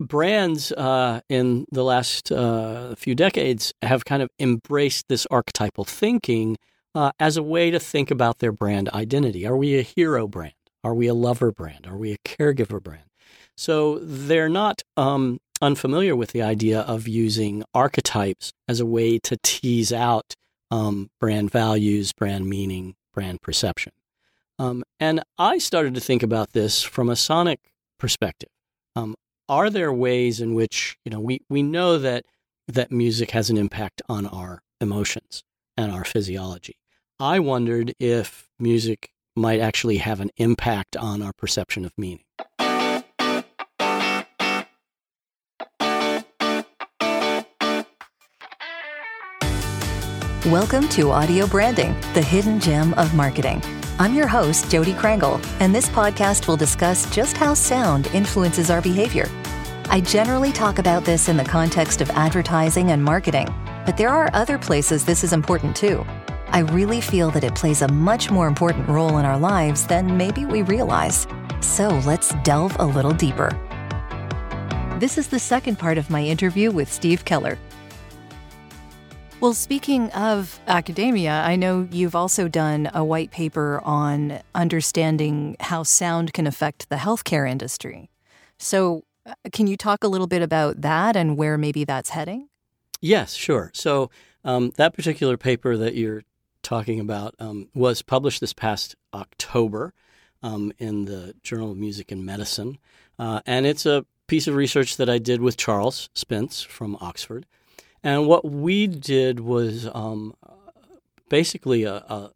brands in the last few decades have kind of embraced this archetypal thinking as a way to think about their brand identity. Are we a hero brand? Are we a lover brand? Are we a caregiver brand? So they're not unfamiliar with the idea of using archetypes as a way to tease out brand values, brand meaning, brand perception. And I started to think about this from a sonic perspective. Are there ways in which, you know, we know that music has an impact on our emotions and our physiology? I wondered if music might actually have an impact on our perception of meaning. Welcome to Audio Branding, the hidden gem of marketing. I'm your host, Jody Krangle, and this podcast will discuss just how sound influences our behavior. I generally talk about this in the context of advertising and marketing, but there are other places this is important too. I really feel that it plays a much more important role in our lives than maybe we realize. So let's delve a little deeper. This is the second part of my interview with Steve Keller. Well, speaking of academia, I know you've also done a white paper on understanding how sound can affect the healthcare industry. So can you talk a little bit about that and where maybe that's heading? Yes, sure. So that particular paper that you're talking about was published this past October in the Journal of Music and Medicine. And it's a piece of research that I did with Charles Spence from Oxford. And what we did was basically a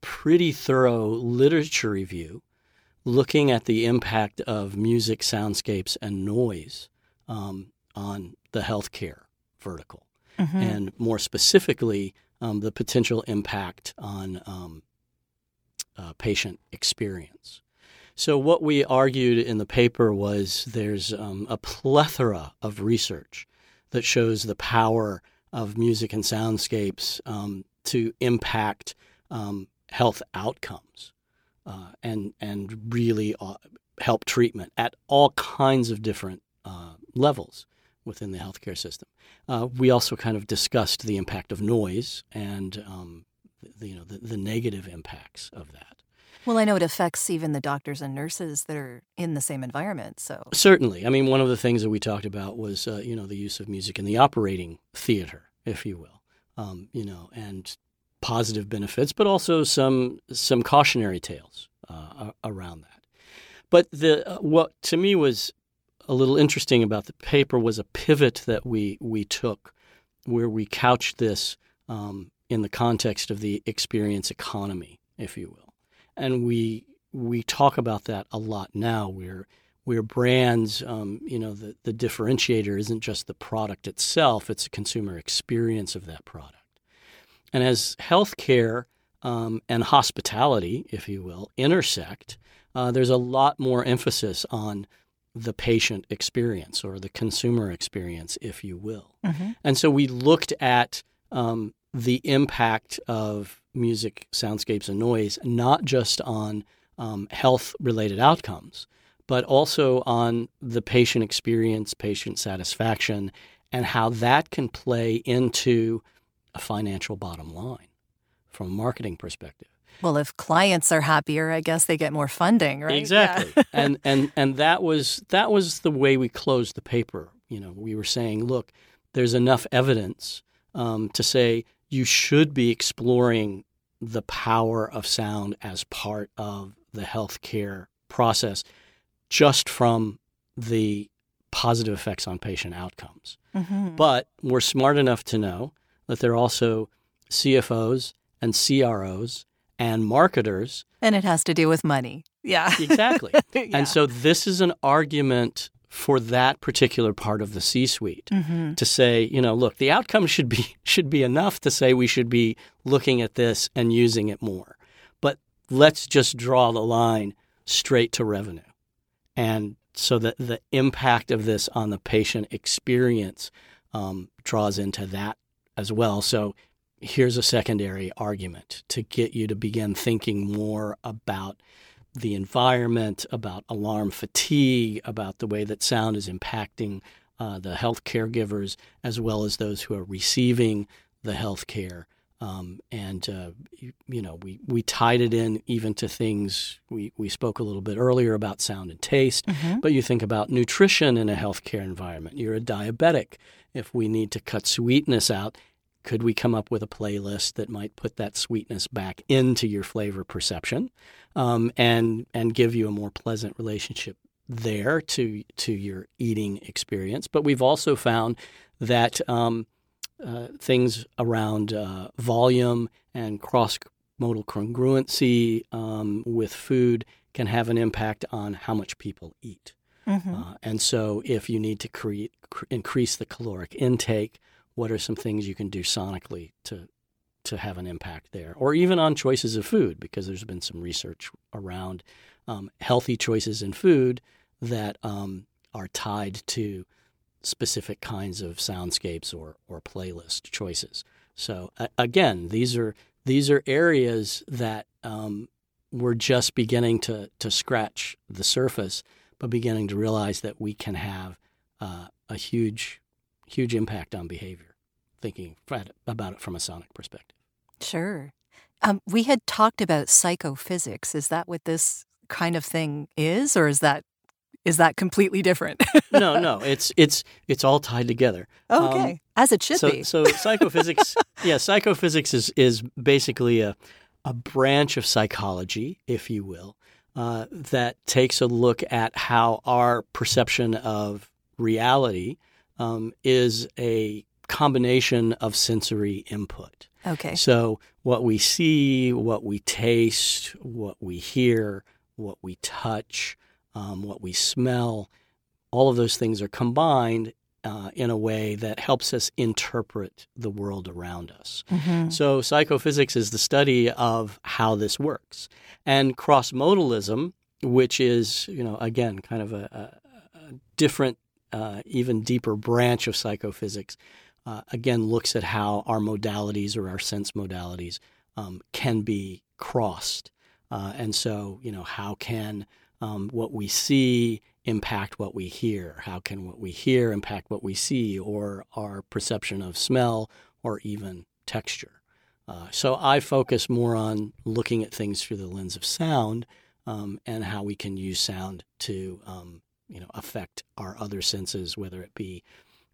pretty thorough literature review looking at the impact of music, soundscapes, and noise on the healthcare vertical, mm-hmm. and more specifically, the potential impact on patient experience. So what we argued in the paper was there's a plethora of research that shows the power of music and soundscapes to impact health outcomes and really help treatment at all kinds of different levels within the healthcare system. We also kind of discussed the impact of noise and the negative impacts of that. Well, I know it affects even the doctors and nurses that are in the same environment. So certainly, I mean, one of the things that we talked about was the use of music in the operating theater, if you will, and positive benefits, but also some cautionary tales around that. But what to me was a little interesting about the paper was a pivot that we took, where we couched this in the context of the experience economy, if you will. And we talk about that a lot now, where brands, the differentiator isn't just the product itself, it's a consumer experience of that product. And as healthcare and hospitality, if you will, intersect, there's a lot more emphasis on the patient experience or the consumer experience, if you will. Mm-hmm. And so we looked at the impact of music, soundscapes, and noise, not just on health-related outcomes, but also on the patient experience, patient satisfaction, and how that can play into a financial bottom line from a marketing perspective. Well, if clients are happier, I guess they get more funding, right? Exactly. Yeah. and that was the way we closed the paper. You know, we were saying, look, there's enough evidence to say you should be exploring the power of sound as part of the healthcare process just from the positive effects on patient outcomes. Mm-hmm. But we're smart enough to know that there are also CFOs and CROs and marketers. And it has to do with money. Yeah. Exactly. Yeah. And so this is an argument for that particular part of the C-suite, mm-hmm. to say, you know, look, the outcome should be enough to say we should be looking at this and using it more. But let's just draw the line straight to revenue. And so that the impact of this on the patient experience draws into that as well. So here's a secondary argument to get you to begin thinking more about the environment, about alarm fatigue, about the way that sound is impacting the health caregivers as well as those who are receiving the health care. We tied it in even to things we spoke a little bit earlier about sound and taste, mm-hmm. but you think about nutrition in a healthcare environment. You're a diabetic. If we need to cut sweetness out, could we come up with a playlist that might put that sweetness back into your flavor perception, and give you a more pleasant relationship there to your eating experience? But we've also found that things around volume and cross-modal congruency with food can have an impact on how much people eat. Mm-hmm. And so if you need to increase the caloric intake, what are some things you can do sonically to have an impact there? Or even on choices of food, because there's been some research around healthy choices in food that are tied to specific kinds of soundscapes or playlist choices. So again, these are areas that we're just beginning to scratch the surface, but beginning to realize that we can have a huge impact on behavior, thinking about it from a sonic perspective. Sure. We had talked about psychophysics. Is that what this kind of thing is, or is that completely different? No. It's all tied together. Okay, as it should be. So psychophysics, psychophysics is basically a branch of psychology, if you will, that takes a look at how our perception of reality is a combination of sensory input. Okay. So what we see, what we taste, what we hear, what we touch, what we smell, all of those things are combined in a way that helps us interpret the world around us. Mm-hmm. So psychophysics is the study of how this works. And cross-modalism, which is, again, kind of a different, even deeper branch of psychophysics, again, looks at how our modalities or our sense modalities can be crossed. And so, how can what we see impact what we hear? How can what we hear impact what we see, or our perception of smell, or even texture? So I focus more on looking at things through the lens of sound, and how we can use sound to affect our other senses, whether it be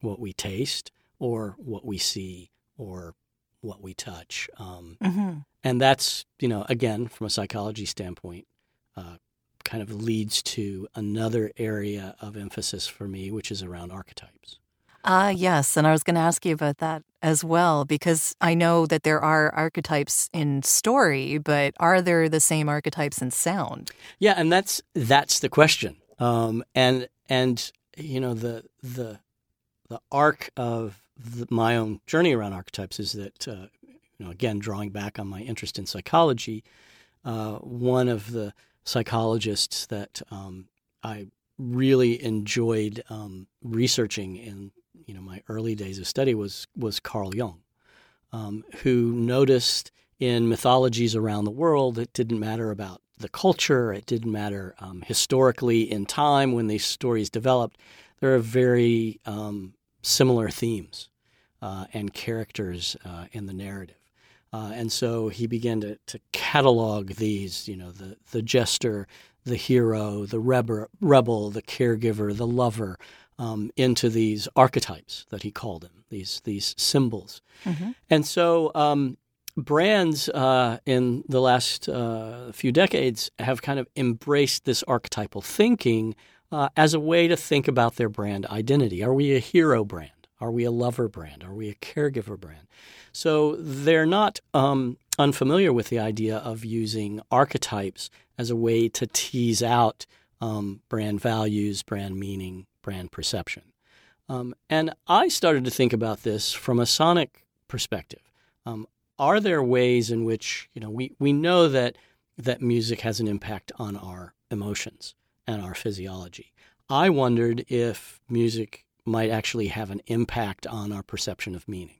what we taste, or what we see, or what we touch. Mm-hmm. And that's, again, from a psychology standpoint, kind of leads to another area of emphasis for me, which is around archetypes. Yes, and I was going to ask you about that as well, because I know that there are archetypes in story, but are there the same archetypes in sound? Yeah, and that's the question. The arc of my own journey around archetypes is that, again, drawing back on my interest in psychology, one of the psychologists that I really enjoyed researching in my early days of study was Carl Jung, who noticed in mythologies around the world, it didn't matter about the culture, it didn't matter historically in time when these stories developed, there are very similar themes and characters in the narrative. And so he began to catalog these, the jester, the hero, the rebel, the caregiver, the lover, into these archetypes that he called them, these symbols. Mm-hmm. And so brands in the last few decades have kind of embraced this archetypal thinking as a way to think about their brand identity. Are we a hero brand? Are we a lover brand? Are we a caregiver brand? So they're not unfamiliar with the idea of using archetypes as a way to tease out brand values, brand meaning, brand perception. And I started to think about this from a sonic perspective. Are there ways in which, we know that music has an impact on our emotions and our physiology? I wondered if music might actually have an impact on our perception of meaning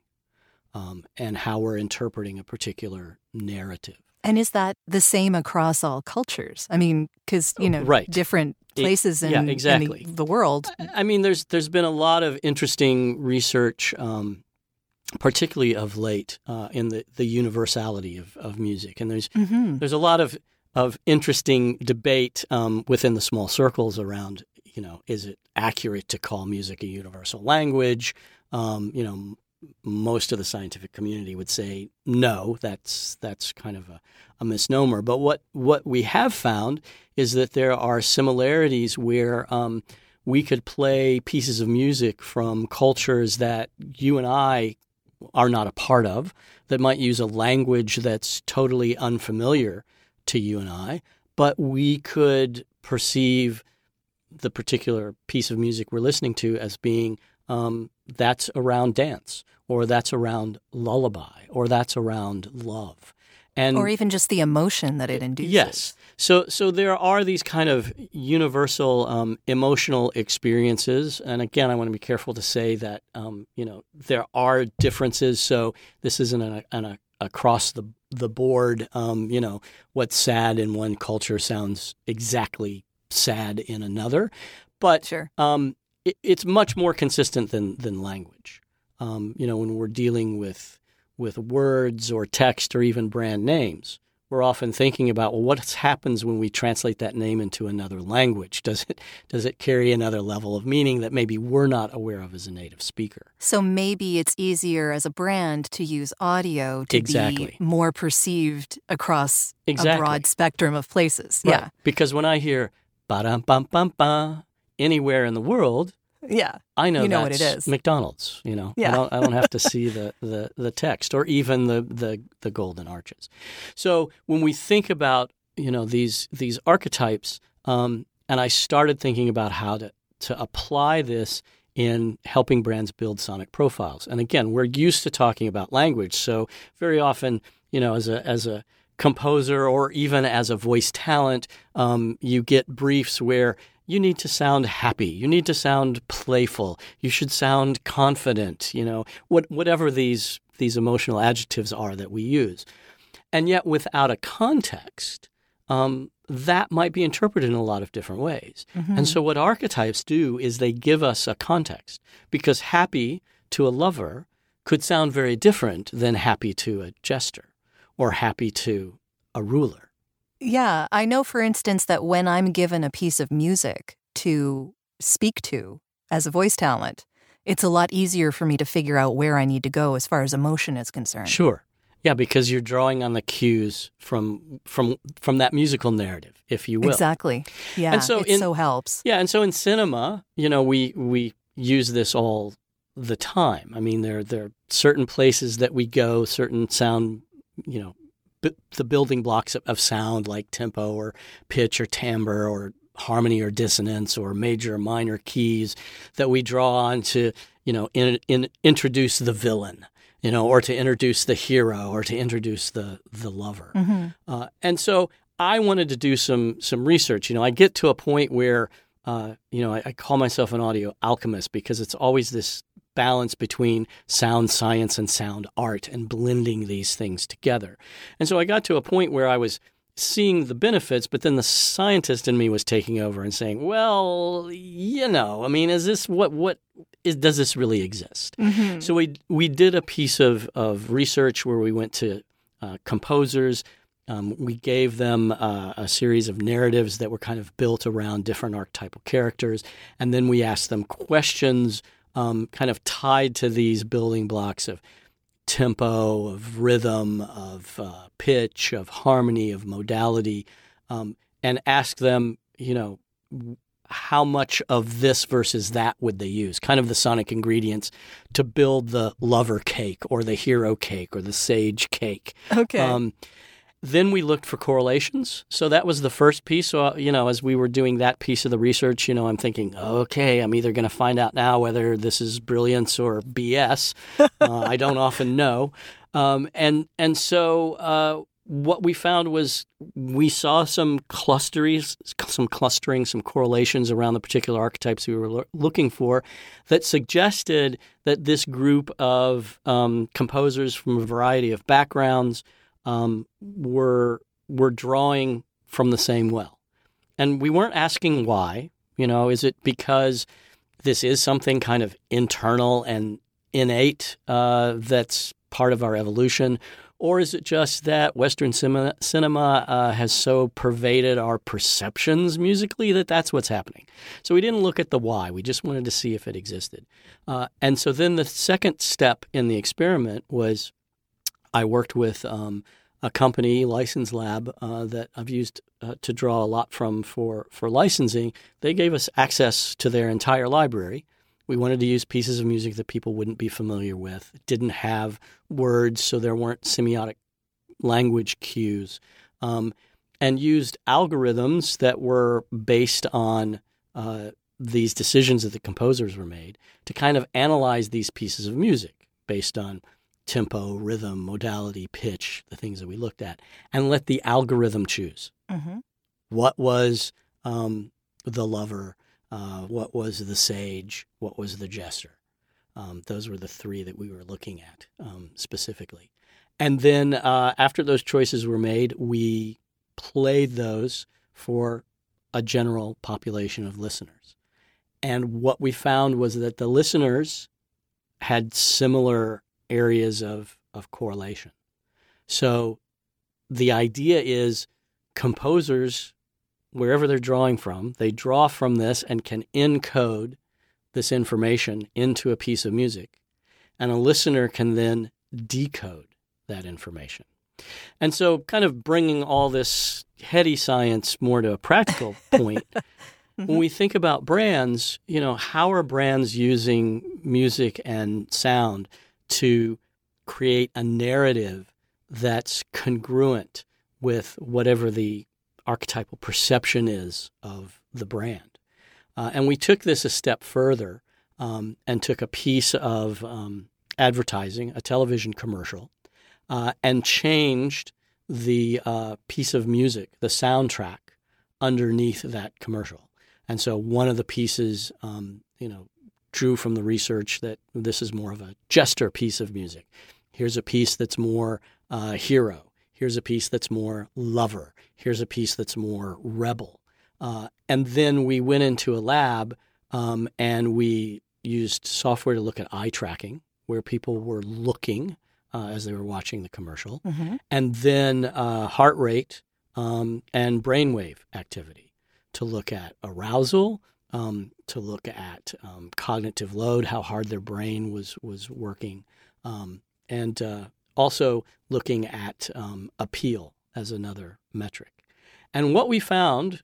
and how we're interpreting a particular narrative. And is that the same across all cultures? I mean, because, you know, right. different places in the world. I mean, there's been a lot of interesting research, particularly of late, in the universality of music. And there's a lot of interesting debate within the small circles around, you know, is it accurate to call music a universal language? You know, most of the scientific community would say, no, that's kind of a misnomer. But what we have found is that there are similarities where we could play pieces of music from cultures that you and I are not a part of, that might use a language that's totally unfamiliar to you and I, but we could perceive the particular piece of music we're listening to as being that's around dance, or that's around lullaby, or that's around love. And, or even just the emotion that it induces. Yes. So there are these kind of universal emotional experiences. And again, I want to be careful to say that, you know, there are differences. So this isn't an across the board, you know, what's sad in one culture sounds exactly sad in another. But sure. It's much more consistent than language. You know, when we're dealing with words or text or even brand names, we're often thinking about, well, what happens when we translate that name into another language? Does it carry another level of meaning that maybe we're not aware of as a native speaker? So maybe it's easier as a brand to use audio to exactly. be more perceived across exactly. a broad spectrum of places. Right. Yeah. Because when I hear ba-dum-bum-bum-bum anywhere in the world, yeah, I know, you know that's what it is. McDonald's, you know. Yeah. I don't have to see the text or even the golden arches. So when we think about, you know, these archetypes, and I started thinking about how to apply this in helping brands build sonic profiles. And again, we're used to talking about language. So very often, you know, as a composer or even as a voice talent, you get briefs where you need to sound happy. You need to sound playful. You should sound confident, you know, whatever these emotional adjectives are that we use. And yet without a context, that might be interpreted in a lot of different ways. Mm-hmm. And so what archetypes do is they give us a context, because happy to a lover could sound very different than happy to a jester or happy to a ruler. Yeah, I know, for instance, that when I'm given a piece of music to speak to as a voice talent, it's a lot easier for me to figure out where I need to go as far as emotion is concerned. Sure. Yeah, because you're drawing on the cues from that musical narrative, if you will. Exactly. Yeah, and so it helps. Yeah, and so in cinema, you know, we use this all the time. I mean, there are certain places that we go, certain sound, you know, the building blocks of sound, like tempo or pitch or timbre or harmony or dissonance or major or minor keys, that we draw on to, you know, introduce the villain, you know, or to introduce the hero or to introduce the lover. Mm-hmm. And so I wanted to do some research. You know, I get to a point where, you know, I call myself an audio alchemist, because it's always this balance between sound science and sound art and blending these things together. And so I got to a point where I was seeing the benefits, but then the scientist in me was taking over and saying, well, you know, I mean, is this does this really exist? Mm-hmm. So we did a piece of research where we went to composers. We gave them a series of narratives that were kind of built around different archetypal characters. And then we asked them questions kind of tied to these building blocks of tempo, of rhythm, of pitch, of harmony, of modality, and ask them, you know, how much of this versus that would they use, kind of the sonic ingredients to build the lover cake or the hero cake or the sage cake. Okay. Then we looked for correlations. So that was the first piece. So, you know, as we were doing that piece of the research, you know, I'm thinking, okay, I'm either going to find out now whether this is brilliance or BS. I don't often know. And so what we found was we saw some clustering, some correlations around the particular archetypes we were looking for that suggested that this group of composers from a variety of backgrounds were drawing from the same well. And we weren't asking why. You know, is it because this is something kind of internal and innate that's part of our evolution? Or is it just that Western cinema has so pervaded our perceptions musically that that's what's happening? So we didn't look at the why. We just wanted to see if it existed. And so then the second step in the experiment was I worked with a company, License Lab, that I've used to draw a lot from for licensing. They gave us access to their entire library. We wanted to use pieces of music that people wouldn't be familiar with. It didn't have words, so there weren't semiotic language cues, and used algorithms that were based on these decisions that the composers were made to kind of analyze these pieces of music based on tempo, rhythm, modality, pitch, the things that we looked at, and let the algorithm choose. Mm-hmm. What was the lover? What was the sage? What was the jester? Those were the three that we were looking at specifically. And then after those choices were made, we played those for a general population of listeners. And what we found was that the listeners had similar areas of correlation. So the idea is composers, wherever they're drawing from, they draw from this and can encode this information into a piece of music, and a listener can then decode that information. And so kind of bringing all this heady science more to a practical point, mm-hmm. when we think about brands, you know, how are brands using music and sound to create a narrative that's congruent with whatever the archetypal perception is of the brand. And we took this a step further and took a piece of advertising, a television commercial, and changed the piece of music, the soundtrack, underneath that commercial. And so one of the pieces, drew from the research that this is more of a jester piece of music. Here's a piece that's more hero. Here's a piece that's more lover. Here's a piece that's more rebel. And then we went into a lab and we used software to look at eye tracking, where people were looking as they were watching the commercial, mm-hmm. and then heart rate and brainwave activity to look at arousal, to look at cognitive load, how hard their brain was working, and also looking at appeal as another metric. And what we found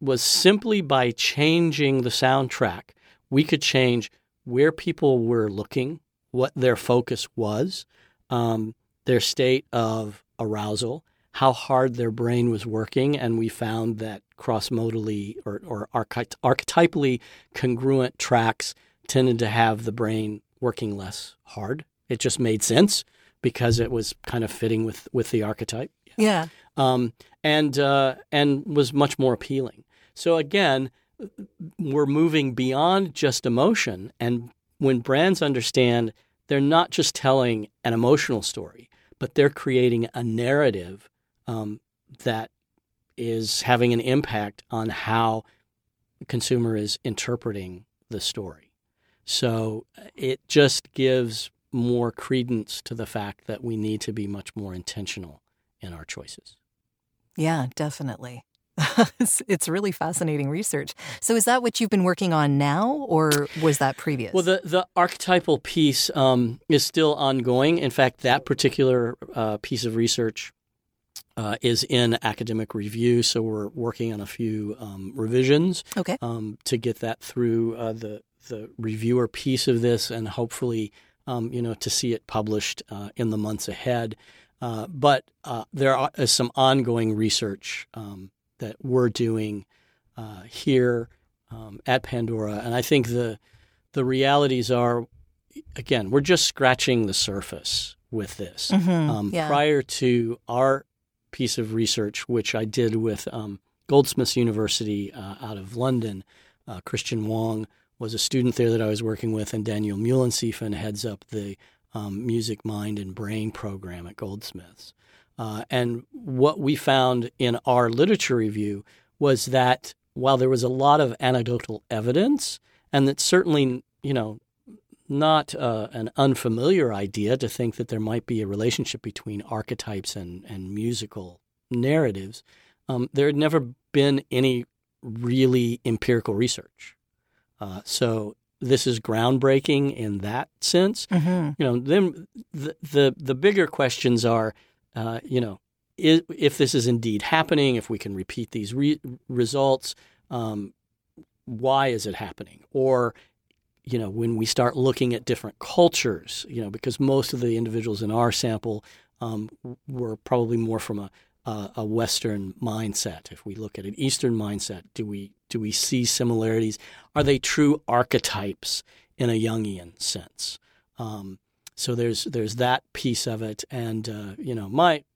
was simply by changing the soundtrack, we could change where people were looking, what their focus was, their state of arousal, how hard their brain was working, and we found that cross-modally or archetypally congruent tracks tended to have the brain working less hard. It just made sense because it was kind of fitting with the archetype. Yeah. And was much more appealing. So again, we're moving beyond just emotion. And when brands understand, they're not just telling an emotional story, but they're creating a narrative that is having an impact on how the consumer is interpreting the story. So it just gives more credence to the fact that we need to be much more intentional in our choices. Yeah, definitely. It's really fascinating research. So is that what you've been working on now, or was that previous? Well, the archetypal piece is still ongoing. In fact, that particular piece of research is in academic review, so we're working on a few revisions to get that through the reviewer piece of this, and hopefully to see it published in the months ahead. But there is some ongoing research that we're doing here at Pandora. And I think the realities are, again, we're just scratching the surface with this. Mm-hmm. Prior to our piece of research, which I did with Goldsmiths University out of London, Christian Wong was a student there that I was working with, and Daniel Müllensiefen heads up the Music, Mind, and Brain program at Goldsmiths. And what we found in our literature review was that while there was a lot of anecdotal evidence, and that's certainly, you know, not an unfamiliar idea to think that there might be a relationship between archetypes and musical narratives, there had never been any really empirical research. So this is groundbreaking in that sense. Mm-hmm. You know, then the bigger questions are, you know, if this is indeed happening, if we can repeat these results, why is it happening? Or, you know, when we start looking at different cultures, you know, because most of the individuals in our sample were probably more from a Western mindset. If we look at an Eastern mindset, do we see similarities? Are they true archetypes in a Jungian sense? So there's that piece of it, and you know,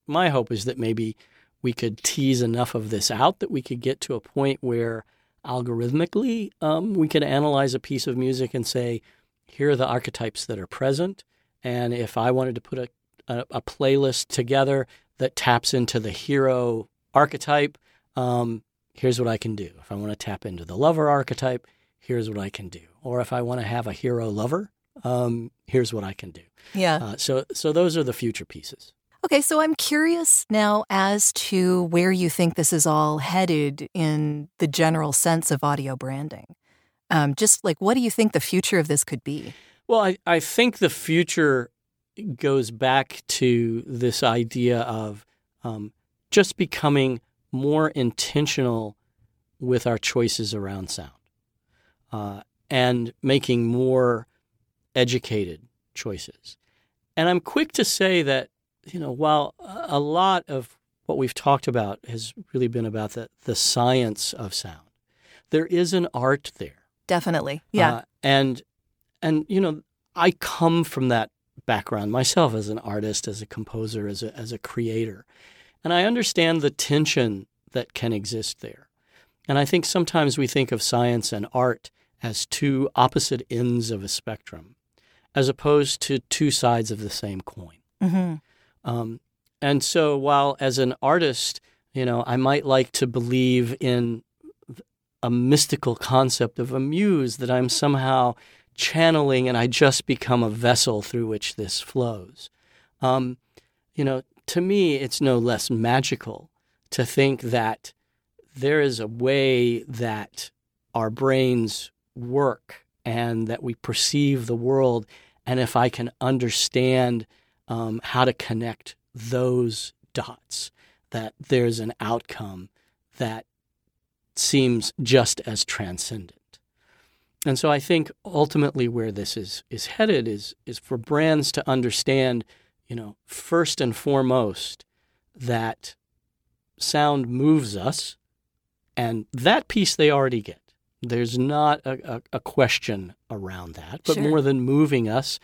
my hope is that maybe we could tease enough of this out that we could get to a point where algorithmically we could analyze a piece of music and say, here are the archetypes that are present, and if I wanted to put a playlist together that taps into the hero archetype, here's what I can do. If I want to tap into the lover archetype, here's what I can do. Or if I want to have a hero lover, here's what I can do. Yeah. So those are the future pieces. Okay, so I'm curious now as to where you think this is all headed in the general sense of audio branding. Just like, what do you think the future of this could be? Well, I think the future goes back to this idea of just becoming more intentional with our choices around sound and making more educated choices. And I'm quick to say that, you know, while a lot of what we've talked about has really been about the science of sound, there is an art there. Definitely, yeah. And you know, I come from that background myself as an artist, as a composer, as a creator. And I understand the tension that can exist there. And I think sometimes we think of science and art as two opposite ends of a spectrum, as opposed to two sides of the same coin. Mm-hmm. And so while as an artist, you know, I might like to believe in a mystical concept of a muse that I'm somehow channeling, and I just become a vessel through which this flows. You know, to me, it's no less magical to think that there is a way that our brains work and that we perceive the world. And if I can understand how to connect those dots, that there's an outcome that seems just as transcendent. And so I think ultimately where this is headed is for brands to understand, you know, first and foremost, that sound moves us, and that piece they already get. There's not a question around that. But sure, more than moving us,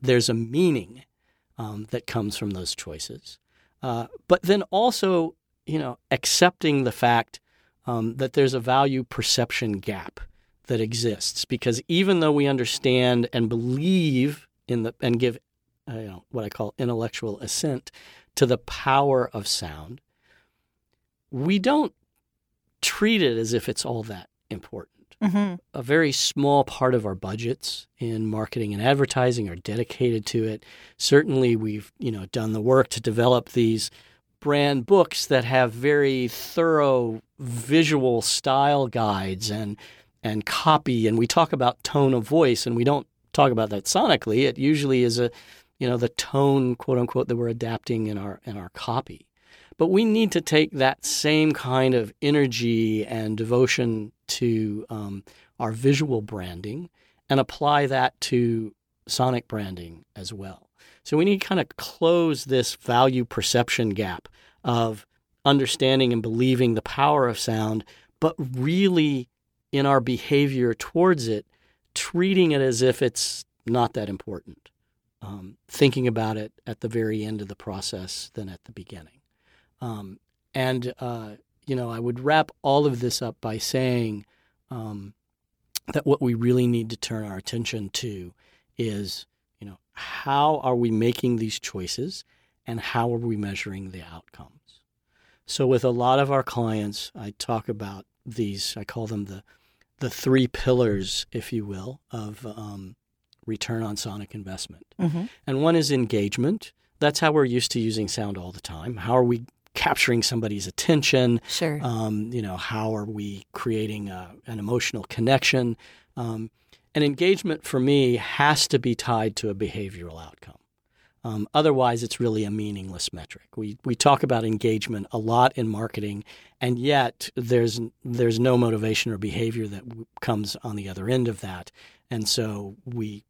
there's a meaning that comes from those choices. But then also, you know, accepting the fact that there's a value perception gap that exists, because even though we understand and believe in the and give, you know, what I call intellectual assent to the power of sound, we don't treat it as if it's all that important. Mm-hmm. A very small part of our budgets in marketing and advertising are dedicated to it. Certainly, we've, you know, done the work to develop these brand books that have very thorough visual style guides and copy, and we talk about tone of voice, and we don't talk about that sonically. It usually is a, you know, the tone, quote unquote, that we're adapting in our copy. But we need to take that same kind of energy and devotion to our visual branding and apply that to sonic branding as well. So we need to kind of close this value perception gap of understanding and believing the power of sound, but really in our behavior towards it, treating it as if it's not that important, thinking about it at the very end of the process than at the beginning. You know, I would wrap all of this up by saying that what we really need to turn our attention to is, you know, how are we making these choices, and how are we measuring the outcomes? So with a lot of our clients, I talk about these, I call them the three pillars, if you will, of return on sonic investment. Mm-hmm. And one is engagement. That's how we're used to using sound all the time. How are we capturing somebody's attention? Sure. How are we creating an emotional connection? And engagement for me has to be tied to a behavioral outcome. Otherwise, it's really a meaningless metric. We talk about engagement a lot in marketing, and yet there's no motivation or behavior that comes on the other end of that. And so we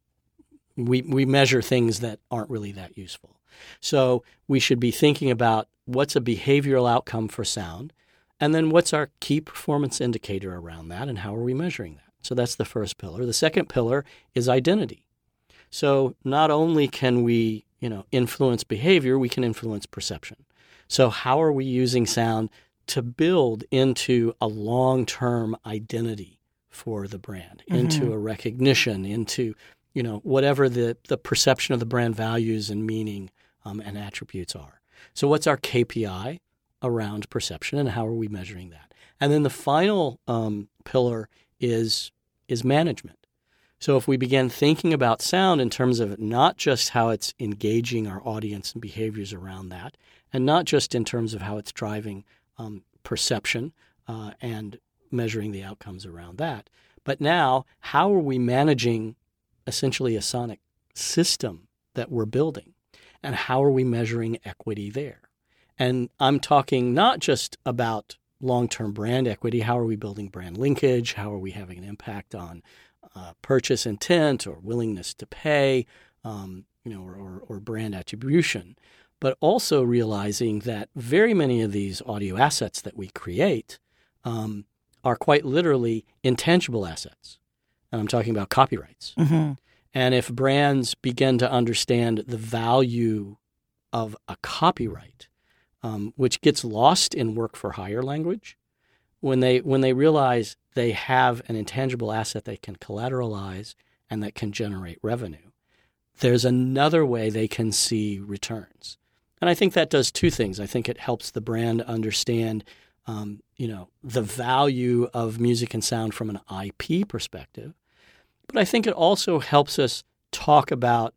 measure things that aren't really that useful. So we should be thinking about what's a behavioral outcome for sound, and then what's our key performance indicator around that, and how are we measuring that? So that's the first pillar. The second pillar is identity. So not only can we, influence behavior, we can influence perception. So how are we using sound to build into a long-term identity for the brand, mm-hmm. into a recognition, into whatever the perception of the brand values and meaning and attributes are. So what's our KPI around perception, and how are we measuring that? And then the final pillar is management. So if we begin thinking about sound in terms of not just how it's engaging our audience and behaviors around that, and not just in terms of how it's driving perception and measuring the outcomes around that, but now how are we managing essentially a sonic system that we're building, and how are we measuring equity there? And I'm talking not just about long-term brand equity. How are we building brand linkage? How are we having an impact on purchase intent or willingness to pay, or brand attribution? But also realizing that very many of these audio assets that we create are quite literally intangible assets. And I'm talking about copyrights. Mm-hmm. And if brands begin to understand the value of a copyright, which gets lost in work-for-hire language, when they realize they have an intangible asset they can collateralize and that can generate revenue, there's another way they can see returns. And I think that does two things. I think it helps the brand understand the value of music and sound from an IP perspective. But I think it also helps us talk about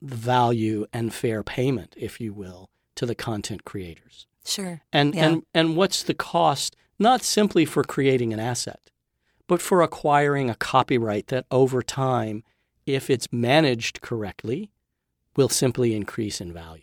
the value and fair payment, if you will, to the content creators. Sure. And what's the cost, not simply for creating an asset, but for acquiring a copyright that over time, if it's managed correctly, will simply increase in value.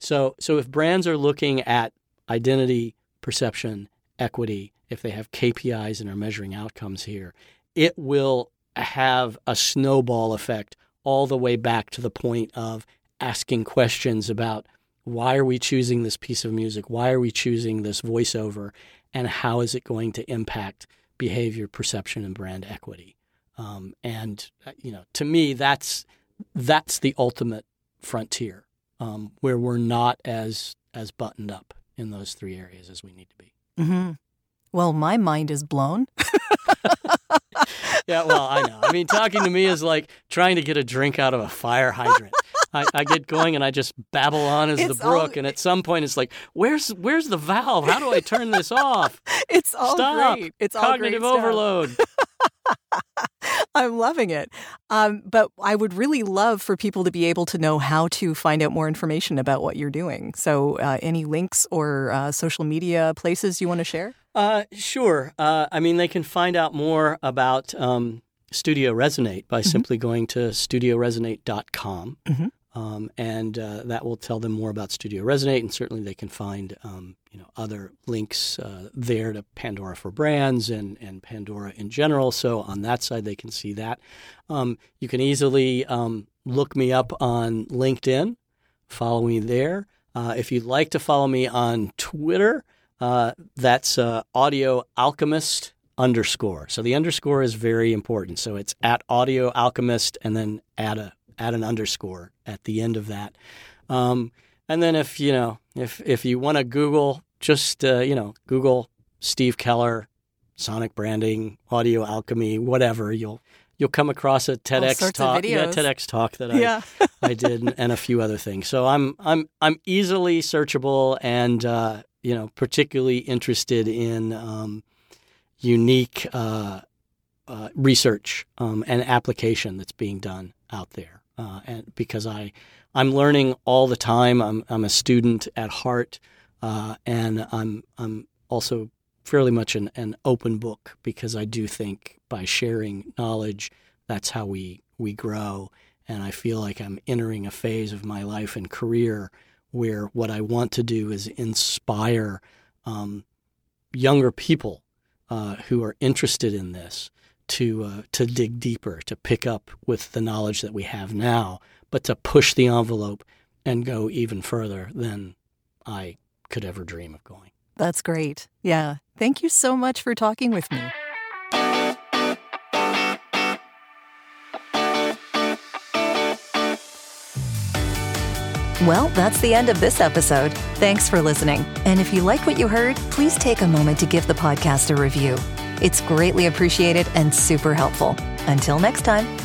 So if brands are looking at identity, perception, equity, if they have KPIs and are measuring outcomes here, it will have a snowball effect all the way back to the point of asking questions about why are we choosing this piece of music? Why are we choosing this voiceover? And how is it going to impact behavior, perception, and brand equity? To me, that's the ultimate frontier where we're not as buttoned up in those three areas as we need to be. Mm-hmm. Well, my mind is blown. Yeah, well, I know. I mean, talking to me is like trying to get a drink out of a fire hydrant. I get going and I just babble on as the brook. And at some point it's like, where's the valve? How do I turn this off? It's all Stop. Great. It's Cognitive all great overload. I'm loving it. But I would really love for people to be able to know how to find out more information about what you're doing. So any links or social media places you want to share? Sure. They can find out more about Studio Resonate by mm-hmm. simply going to studioresonate.com. Mm-hmm. That will tell them more about Studio Resonate, and certainly they can find other links there to Pandora for Brands and Pandora in general. So on that side, they can see that. You can easily look me up on LinkedIn, follow me there. If you'd like to follow me on Twitter, that's Audio Alchemist _. So the underscore is very important. So it's at Audio Alchemist and then add an underscore at the end of that. And then if you want to Google, just, Google Steve Keller, sonic branding, audio alchemy, whatever, you'll you'll come across a TEDx talk. Yeah, TEDx talk that I did and a few other things. So I'm easily searchable and particularly interested in unique research and application that's being done out there. And because I'm learning all the time. I'm a student at heart, and I'm also fairly much an open book, because I do think by sharing knowledge, that's how we grow. And I feel like I'm entering a phase of my life and career where what I want to do is inspire younger people who are interested in this to dig deeper, to pick up with the knowledge that we have now, but to push the envelope and go even further than I could ever dream of going. That's great. Yeah. Thank you so much for talking with me. Well, that's the end of this episode. Thanks for listening. And if you like what you heard, please take a moment to give the podcast a review. It's greatly appreciated and super helpful. Until next time.